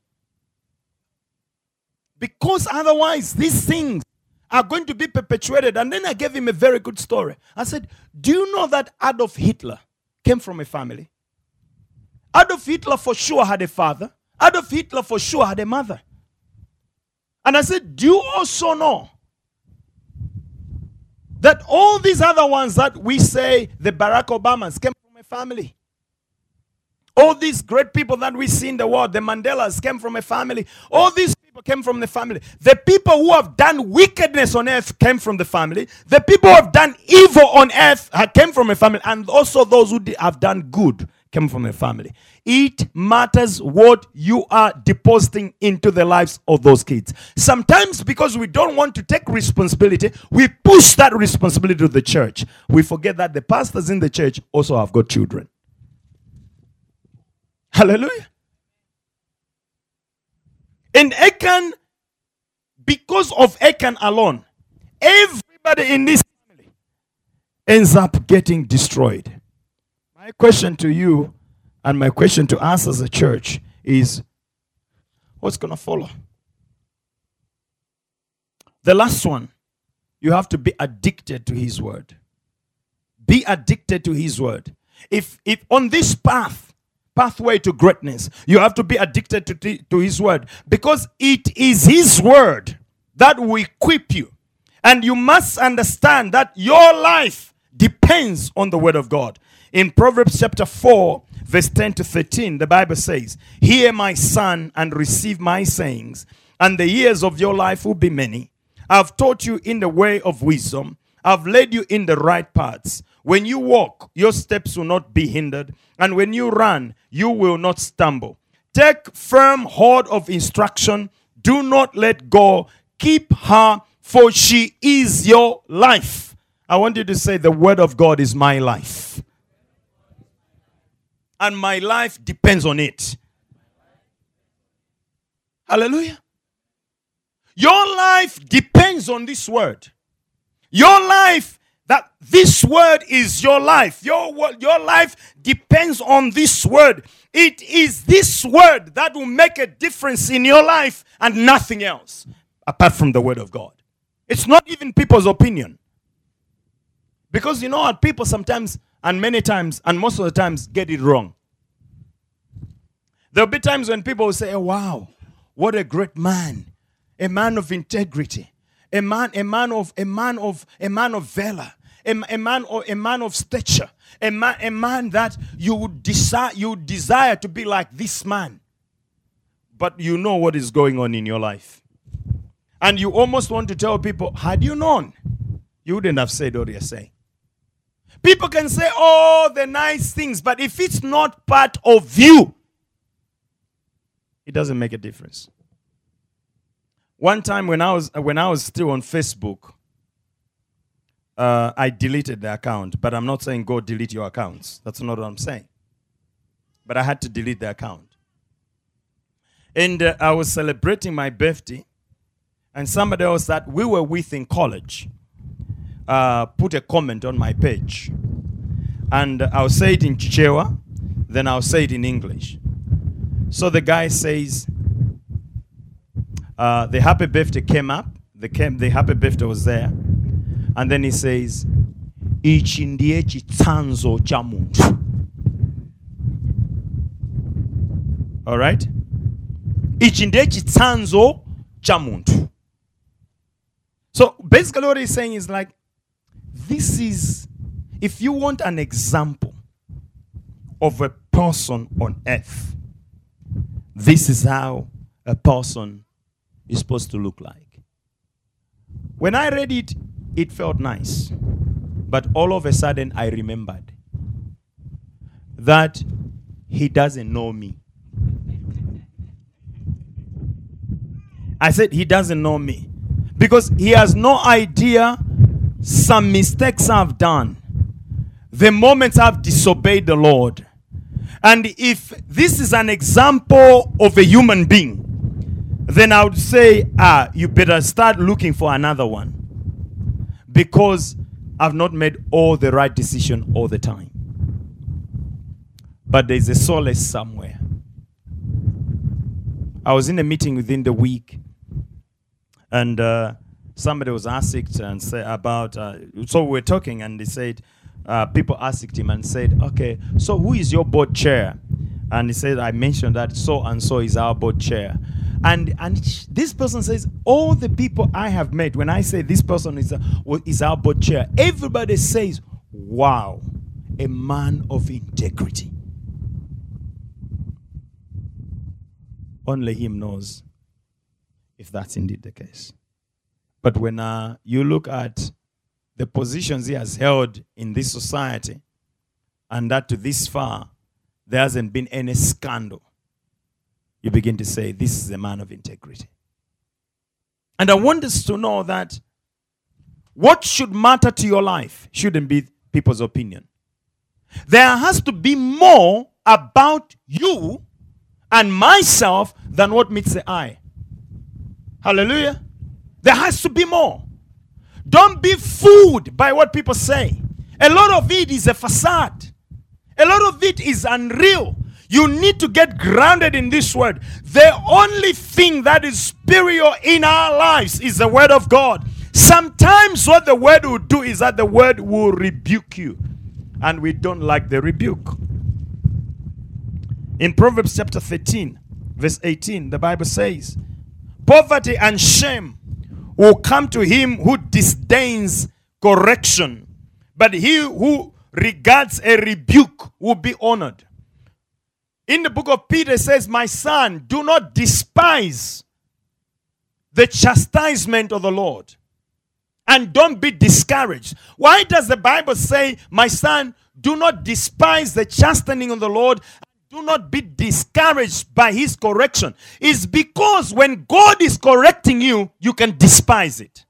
Because otherwise, these things are going to be perpetuated. And then I gave him a very good story. I said, do you know that Adolf Hitler came from a family? Adolf Hitler for sure had a father. Adolf Hitler for sure had a mother. And I said, do you also know that all these other ones that we say, the Barack Obamas, came from a family? All these great people that we see in the world, the Mandelas, came from a family. All these people came from the family. The people who have done wickedness on earth came from the family. The people who have done evil on earth came from a family. And also those who have done good came from a family. It matters what you are depositing into the lives of those kids. Sometimes because we don't want to take responsibility, we push that responsibility to the church. We forget that the pastors in the church also have got children. Hallelujah. And Achan because of Achan alone, everybody in this family ends up getting destroyed. My question to you and my question to us as a church is, what's going to follow? The last one, you have to be addicted to his word. Be addicted to his word. If if on this path, pathway to greatness, you have to be addicted to, th- to his word, because it is his word that will equip you. And you must understand that your life depends on the word of God. In Proverbs chapter four, verse ten to thirteen, the Bible says, "Hear my son and receive my sayings, and the years of your life will be many. I've taught you in the way of wisdom. I've led you in the right paths. When you walk, your steps will not be hindered, and when you run, you will not stumble. Take firm hold of instruction. Do not let go. Keep her, for she is your life." I want you to say, the word of God is my life, and my life depends on it. Hallelujah. Your life depends on this word. Your life, that this word is your life. Your, your life depends on this word. It is this word that will make a difference in your life, and nothing else apart from the word of God. It's not even people's opinion. Because you know what? People sometimes, and many times, and most of the times, get it wrong. There'll be times when people will say, "Oh, wow, what a great man. A man of integrity. A man, a man of a man of a man of valor. A, a man or a man of stature. A man, a man that you would desire you would desire to be like this man." But you know what is going on in your life. And you almost want to tell people, had you known, you wouldn't have said what you're saying. People can say all the nice things, but if it's not part of you, it doesn't make a difference. One time when I was when I was still on Facebook, uh, I deleted the account. But I'm not saying go delete your accounts. That's not what I'm saying. But I had to delete the account. And uh, I was celebrating my birthday, and somebody else that we were with in college Uh, put a comment on my page, and uh, I'll say it in Chichewa, then I'll say it in English. So the guy says, uh, the happy birthday came up, the, came, the happy birthday was there, and then he says, "Ichi ndiye chitanzo cha muntu." All right? "Ichi ndiye chitanzo cha muntu." So basically what he's saying is like, this is, if you want an example of a person on earth, this is how a person is supposed to look like. When I read it, it felt nice. But all of a sudden, I remembered that he doesn't know me. I said, he doesn't know me. Because he has no idea some mistakes I've done, the moments I've disobeyed the Lord. And if this is an example of a human being, then I would say, ah, you better start looking for another one, because I've not made all the right decision all the time. But there's a solace somewhere. I was in a meeting within the week, and uh, somebody was asked and say about, uh, so we were talking, and they said, uh, people asked him and said, "Okay, so who is your board chair?" And he said, "I mentioned that so and so is our board chair." And and this person says, all the people I have met, when I say this person is, a, is our board chair, everybody says, "Wow, a man of integrity." Only him knows if that's indeed the case. But when uh, you look at the positions he has held in this society, and that to this far, there hasn't been any scandal, you begin to say, this is a man of integrity. And I want us to know that what should matter to your life shouldn't be people's opinion. There has to be more about you and myself than what meets the eye. Hallelujah. There has to be more. Don't be fooled by what people say. A lot of it is a facade. A lot of it is unreal. You need to get grounded in this word. The only thing that is spiritual in our lives is the word of God. Sometimes what the word will do is that the word will rebuke you. And we don't like the rebuke. In Proverbs chapter thirteen, verse eighteen, the Bible says, poverty and shame will come to him who disdains correction, but he who regards a rebuke will be honored. In the book of Peter, it says, my son, do not despise the chastisement of the Lord, and don't be discouraged. Why does the Bible say, my son, do not despise the chastening of the Lord? Do not be discouraged by his correction. It's because when God is correcting you, you can despise it.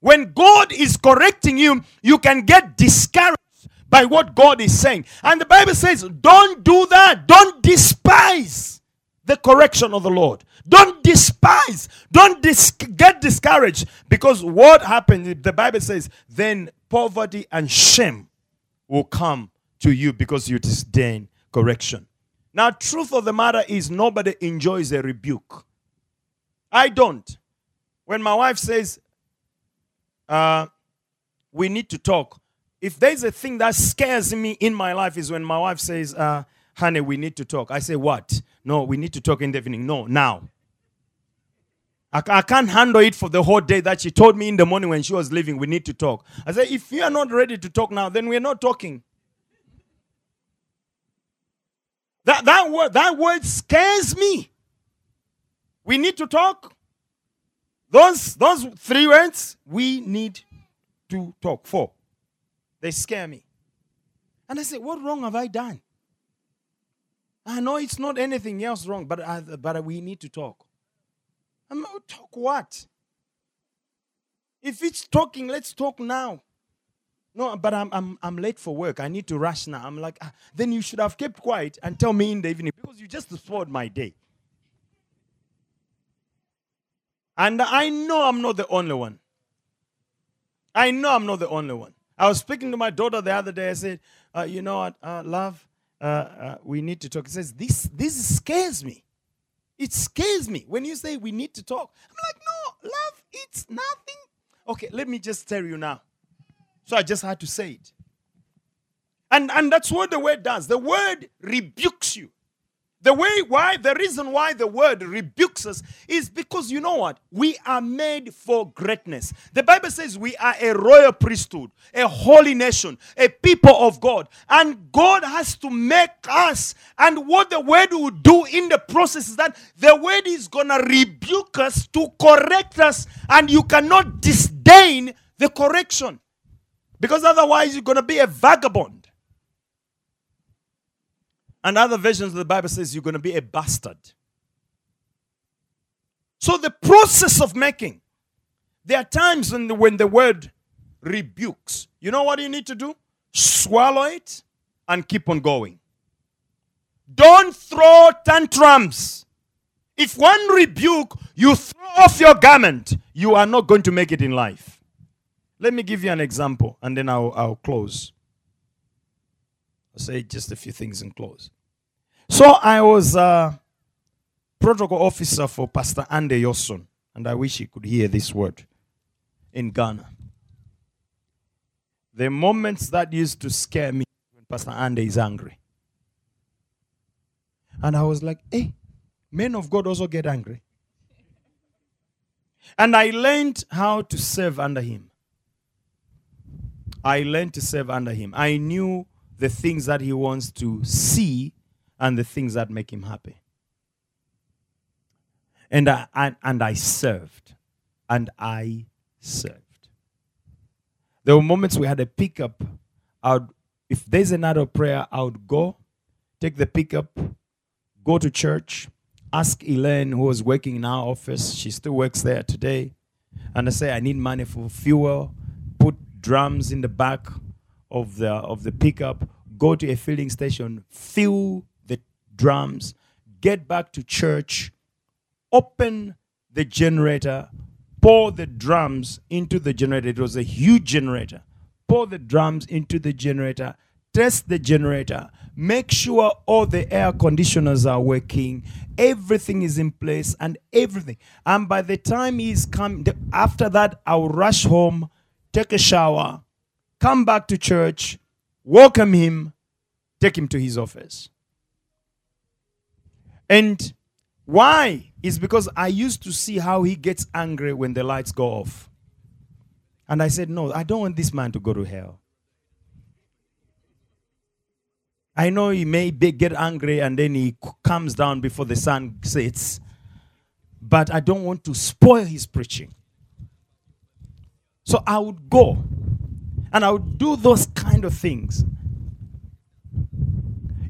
When God is correcting you, you can get discouraged by what God is saying. And the Bible says, don't do that. Don't despise the correction of the Lord. Don't despise. Don't dis- get discouraged. Because what happened, the Bible says, then poverty and shame will come to you because you disdain correction. Now, truth of the matter is nobody enjoys a rebuke. I don't. When my wife says, uh, we need to talk, if there's a thing that scares me in my life is when my wife says, uh, honey, we need to talk. I say, what? No, we need to talk in the evening. No, now. I, I can't handle it for the whole day that she told me in the morning when she was leaving, we need to talk. I say, if you are not ready to talk now, then we're not talking. That, that, word, that word scares me. We need to talk. Those, those three words, we need to talk. Four. They scare me. And I say, what wrong have I done? I know it's not anything else wrong, but, I, but we need to talk. I'm, talk what? If it's talking, let's talk now. No, but I'm I'm I'm late for work. I need to rush now. I'm like, ah, then you should have kept quiet and tell me in the evening because you just spoiled my day. And I know I'm not the only one. I know I'm not the only one. I was speaking to my daughter the other day. I said, uh, you know what, uh, love, uh, uh, we need to talk. She says, this this scares me. It scares me when you say we need to talk. I'm like, no, love, it's nothing. Okay, let me just tell you now. So I just had to say it. And, and that's what the word does. The word rebukes you. The way why, the reason why the word rebukes us is because, you know what? We are made for greatness. The Bible says we are a royal priesthood, a holy nation, a people of God. And God has to make us. And what the word will do in the process is that the word is going to rebuke us to correct us. And you cannot disdain the correction. Because otherwise you're going to be a vagabond. And other versions of the Bible says you're going to be a bastard. So the process of making, there are times when the, when the word rebukes. You know what you need to do? Swallow it and keep on going. Don't throw tantrums. If one rebuke, you throw off your garment, you are not going to make it in life. Let me give you an example, and then I'll, I'll close. I'll say just a few things and close. So I was a protocol officer for Pastor Ande Yoson, and I wish he could hear this word, in Ghana. The moments that used to scare me when Pastor Ande is angry. And I was like, hey, men of God also get angry. And I learned how to serve under him. I learned to serve under him. I knew the things that he wants to see and the things that make him happy. And I, and, and I served. And I served. There were moments we had a pickup. I would, if there's another prayer, I would go, take the pickup, go to church, ask Elaine, who was working in our office. She still works there today. And I say, I need money for fuel. Put drums in the back of the of the pickup, go to a filling station, fill the drums, get back to church, open the generator, pour the drums into the generator. It was a huge generator. Pour the drums into the generator. Test the generator. Make sure all the air conditioners are working. Everything is in place and everything. And by the time he's come, after that, I'll rush home, take a shower, come back to church, welcome him, take him to his office. And why? It's because I used to see how he gets angry when the lights go off. And I said, no, I don't want this man to go to hell. I know he may be, get angry and then he comes down before the sun sets. But I don't want to spoil his preaching. So I would go and I would do those kind of things.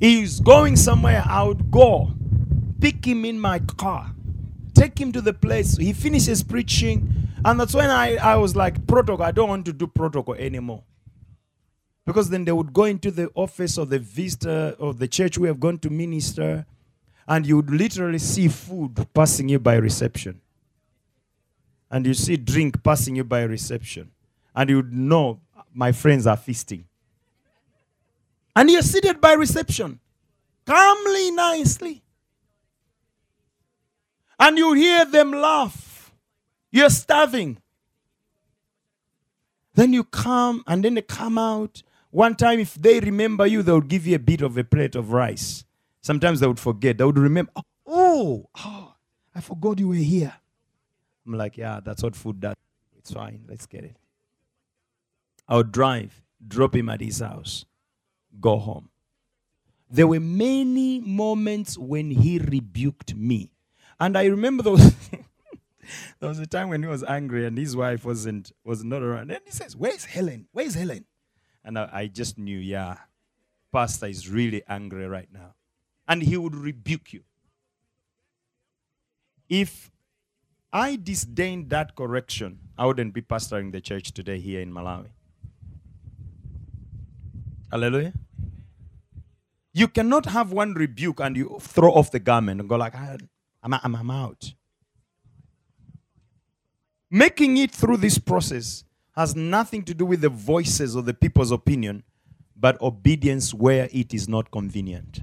He's going somewhere, I would go. Pick him in my car. Take him to the place. He finishes preaching. And that's when I, I was like, protocol. I don't want to do protocol anymore. Because then they would go into the office of the visitor of the church we have gone to minister. And you would literally see food passing you by reception. And you see drink passing you by reception. And you would know my friends are feasting. And you're seated by reception. Calmly, nicely. And you hear them laugh. You're starving. Then you come, and then they come out. One time, if they remember you, they would give you a bit of a plate of rice. Sometimes they would forget. They would remember, oh, oh, oh I forgot you were here. I'm like, yeah, that's what food does. It's fine. Let's get it. I would drive, drop him at his house, go home. There were many moments when he rebuked me. And I remember there was, there was a time when he was angry and his wife wasn't was not around. And he says, where's Helen? Where's Helen? And I, I just knew, yeah, Pastor is really angry right now. And he would rebuke you. If I disdained that correction, I wouldn't be pastoring the church today here in Malawi. Hallelujah. You cannot have one rebuke and you throw off the garment and go like, I I'm, I'm, I'm out. Making it through this process has nothing to do with the voices or the people's opinion, but obedience where it is not convenient.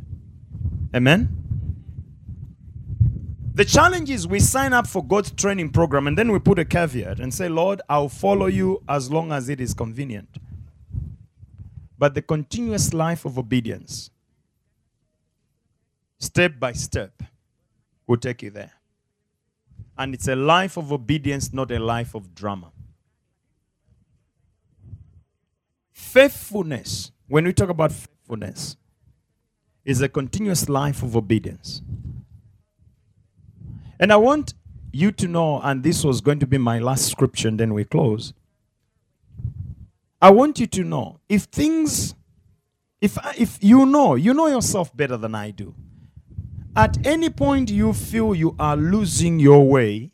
Amen? The challenge is we sign up for God's training program and then we put a caveat and say, Lord, I'll follow you as long as it is convenient. But the continuous life of obedience, step by step, will take you there. And it's a life of obedience, not a life of drama. Faithfulness, when we talk about faithfulness, is a continuous life of obedience. And I want you to know, and this was going to be my last scripture, and then we close. I want you to know, if things, if if you know, you know yourself better than I do. At any point you feel you are losing your way,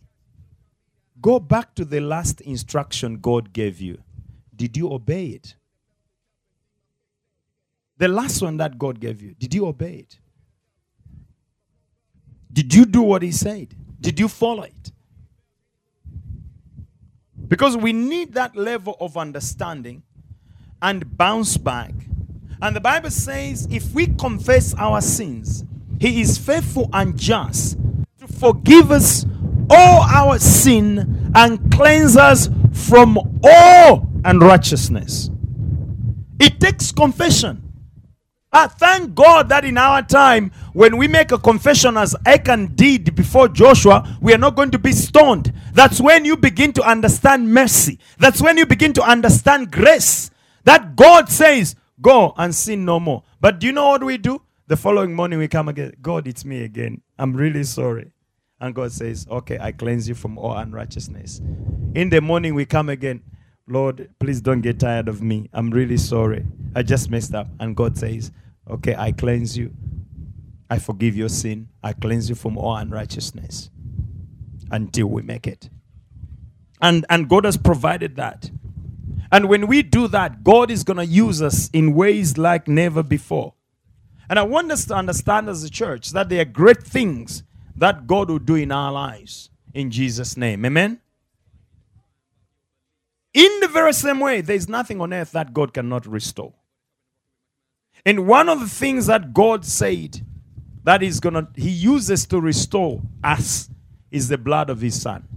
go back to the last instruction God gave you. Did you obey it? The last one that God gave you, did you obey it? Did you do what he said? Did you follow it? Because we need that level of understanding and bounce back. And the Bible says if we confess our sins, He is faithful and just to forgive us all our sin and cleanse us from all unrighteousness. It takes confession. I thank God that in our time, when we make a confession as Achan did before Joshua, we are not going to be stoned. That's when you begin to understand mercy. That's when you begin to understand grace. That God says, go and sin no more. But do you know what we do? The following morning we come again, God, it's me again. I'm really sorry. And God says, okay, I cleanse you from all unrighteousness. In the morning we come again, Lord, please don't get tired of me. I'm really sorry. I just messed up. And God says, okay, I cleanse you. I forgive your sin. I cleanse you from all unrighteousness until we make it. And, and God has provided that. And when we do that, God is going to use us in ways like never before. And I want us to understand as a church that there are great things that God will do in our lives. In Jesus' name. Amen? In the very same way, there is nothing on earth that God cannot restore. And one of the things that God said that is gonna He uses to restore us is the blood of His Son.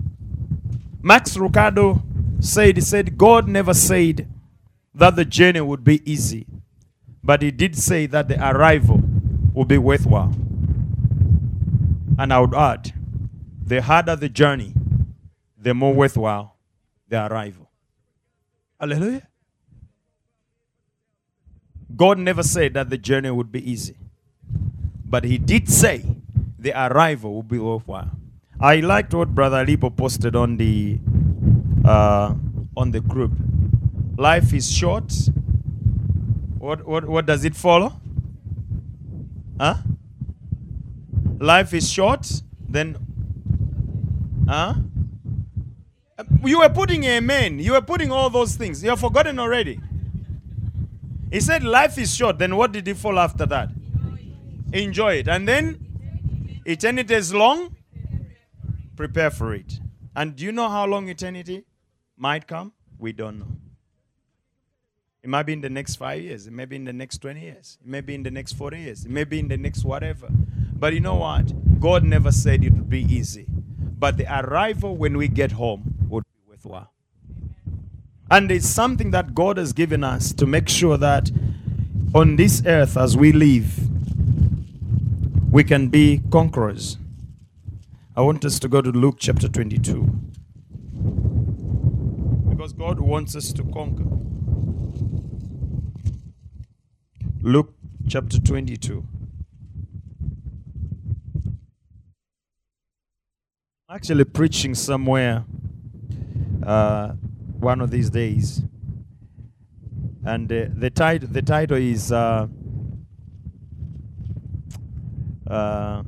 Max Lucado said, he said, God never said that the journey would be easy, but He did say that the arrival would be worthwhile. And I would add, the harder the journey, the more worthwhile the arrival. Hallelujah. God never said that the journey would be easy, but He did say the arrival would be worthwhile. I liked what Brother Lipo posted on the uh, on the group. Life is short. What what what does it follow? Huh? Life is short. Then, huh? You were putting amen. You were putting all those things. You have forgotten already. He said life is short. Then what did he fall after that? Enjoy it. And then eternity is long. Prepare for it. And do you know how long eternity might come? We don't know. It might be in the next five years. It may be in the next twenty years. It may be in the next forty years. It may be in the next whatever. But you know what? God never said it would be easy. But the arrival when we get home would be worthwhile. And it's something that God has given us to make sure that on this earth as we live, we can be conquerors. I want us to go to Luke chapter twenty-two. Because God wants us to conquer. Luke chapter twenty-two. I'm actually preaching somewhere uh, one of these days. And uh, the, tit- the title is... Uh, uh,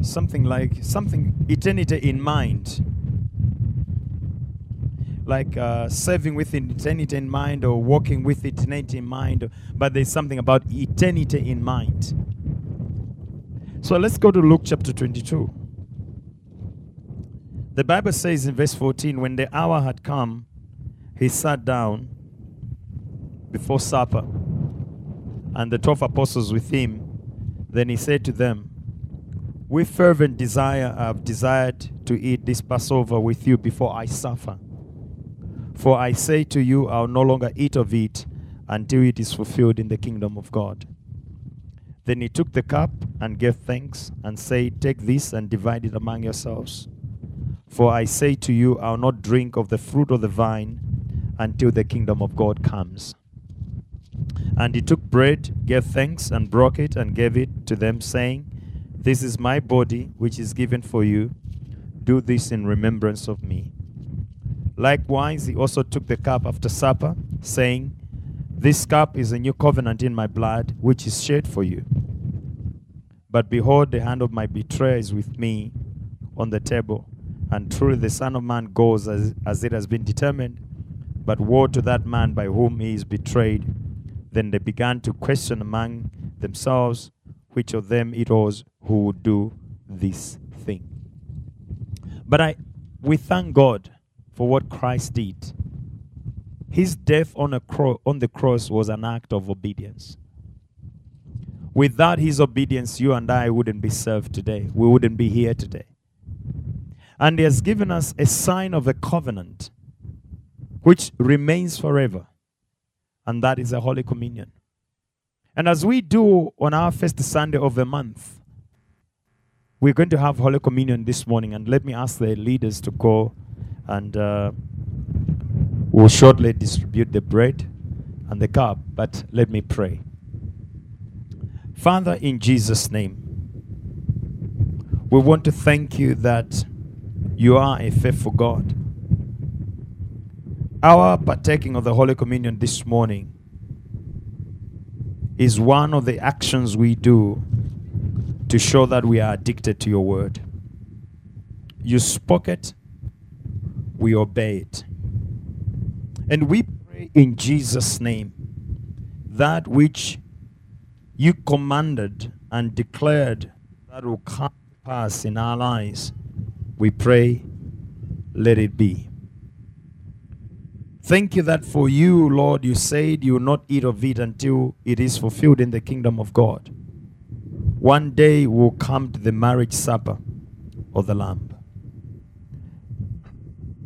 something like something eternity in mind, like uh, serving with eternity in mind or walking with eternity in mind, but there's something about eternity in mind. So let's go to Luke chapter twenty-two. The Bible says in verse fourteen, when the hour had come, he sat down before supper and the twelve apostles with him. Then he said to them, with fervent desire I have desired to eat this Passover with you before I suffer. For I say to you, I will no longer eat of it until it is fulfilled in the kingdom of God. Then he took the cup and gave thanks and said, take this and divide it among yourselves. For I say to you, I will not drink of the fruit of the vine until the kingdom of God comes. And he took bread, gave thanks, and broke it and gave it to them, saying, this is my body, which is given for you. Do this in remembrance of me. Likewise, he also took the cup after supper, saying, this cup is a new covenant in my blood, which is shed for you. But behold, the hand of my betrayer is with me on the table, and truly the Son of Man goes as, as it has been determined. But woe to that man by whom he is betrayed. Then they began to question among themselves which of them it was who would do this thing. But I, we thank God for what Christ did. His death on, a cro- on the cross was an act of obedience. Without His obedience, you and I wouldn't be served today. We wouldn't be here today. And He has given us a sign of a covenant which remains forever. And that is the Holy Communion. And as we do on our first Sunday of the month, we're going to have Holy Communion this morning, and let me ask the leaders to go, and uh, we'll shortly distribute the bread and the cup, but let me pray. Father, in Jesus' name, we want to thank you that you are a faithful God. Our partaking of the Holy Communion this morning is one of the actions we do to show that we are addicted to your word. You spoke it, we obey it. And we pray in Jesus' name, that which you commanded and declared that will come to pass in our lives, we pray, let it be. Thank you that for you, Lord, you said you will not eat of it until it is fulfilled in the kingdom of God. One day we'll come to the marriage supper of the Lamb.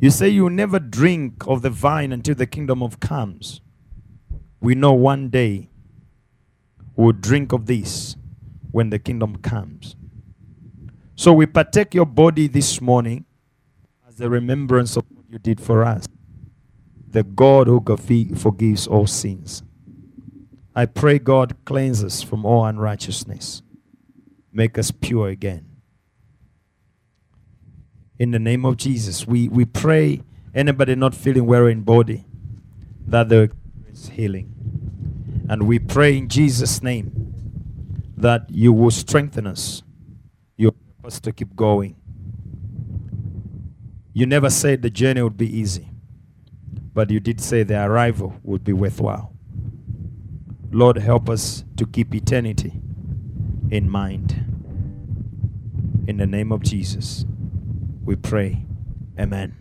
You say you will never drink of the vine until the kingdom of comes. We know one day we'll drink of this when the kingdom comes. So we partake your body this morning as a remembrance of what you did for us. The God who forgives all sins. I pray God cleanse us from all unrighteousness. Make us pure again. In the name of Jesus, we, we pray anybody not feeling well in body that they experience healing. And we pray in Jesus' name that you will strengthen us. You help us to keep going. You never said the journey would be easy. But you did say the arrival would be worthwhile. Lord, help us to keep eternity in mind. In the name of Jesus, we pray. Amen.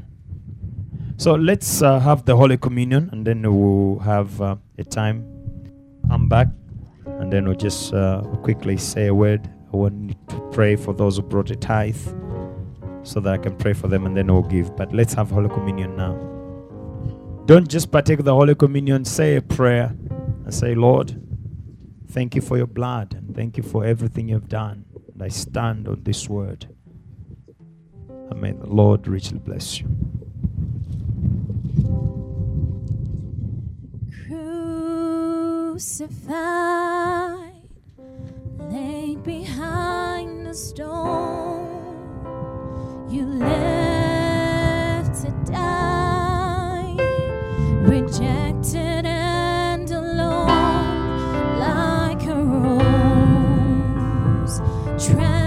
So let's uh, have the Holy Communion, and then we'll have uh, a time. Come back, and then we'll just uh, quickly say a word. I want to pray for those who brought a tithe, so that I can pray for them, and then we'll give. But let's have Holy Communion now. Don't just partake of the Holy Communion. Say a prayer and say, Lord, thank you for your blood and thank you for everything you've done. And I stand on this word. And may the Lord richly bless you. Crucified, laid behind the stone, you left to die. Rejected and alone, like a rose. Tra-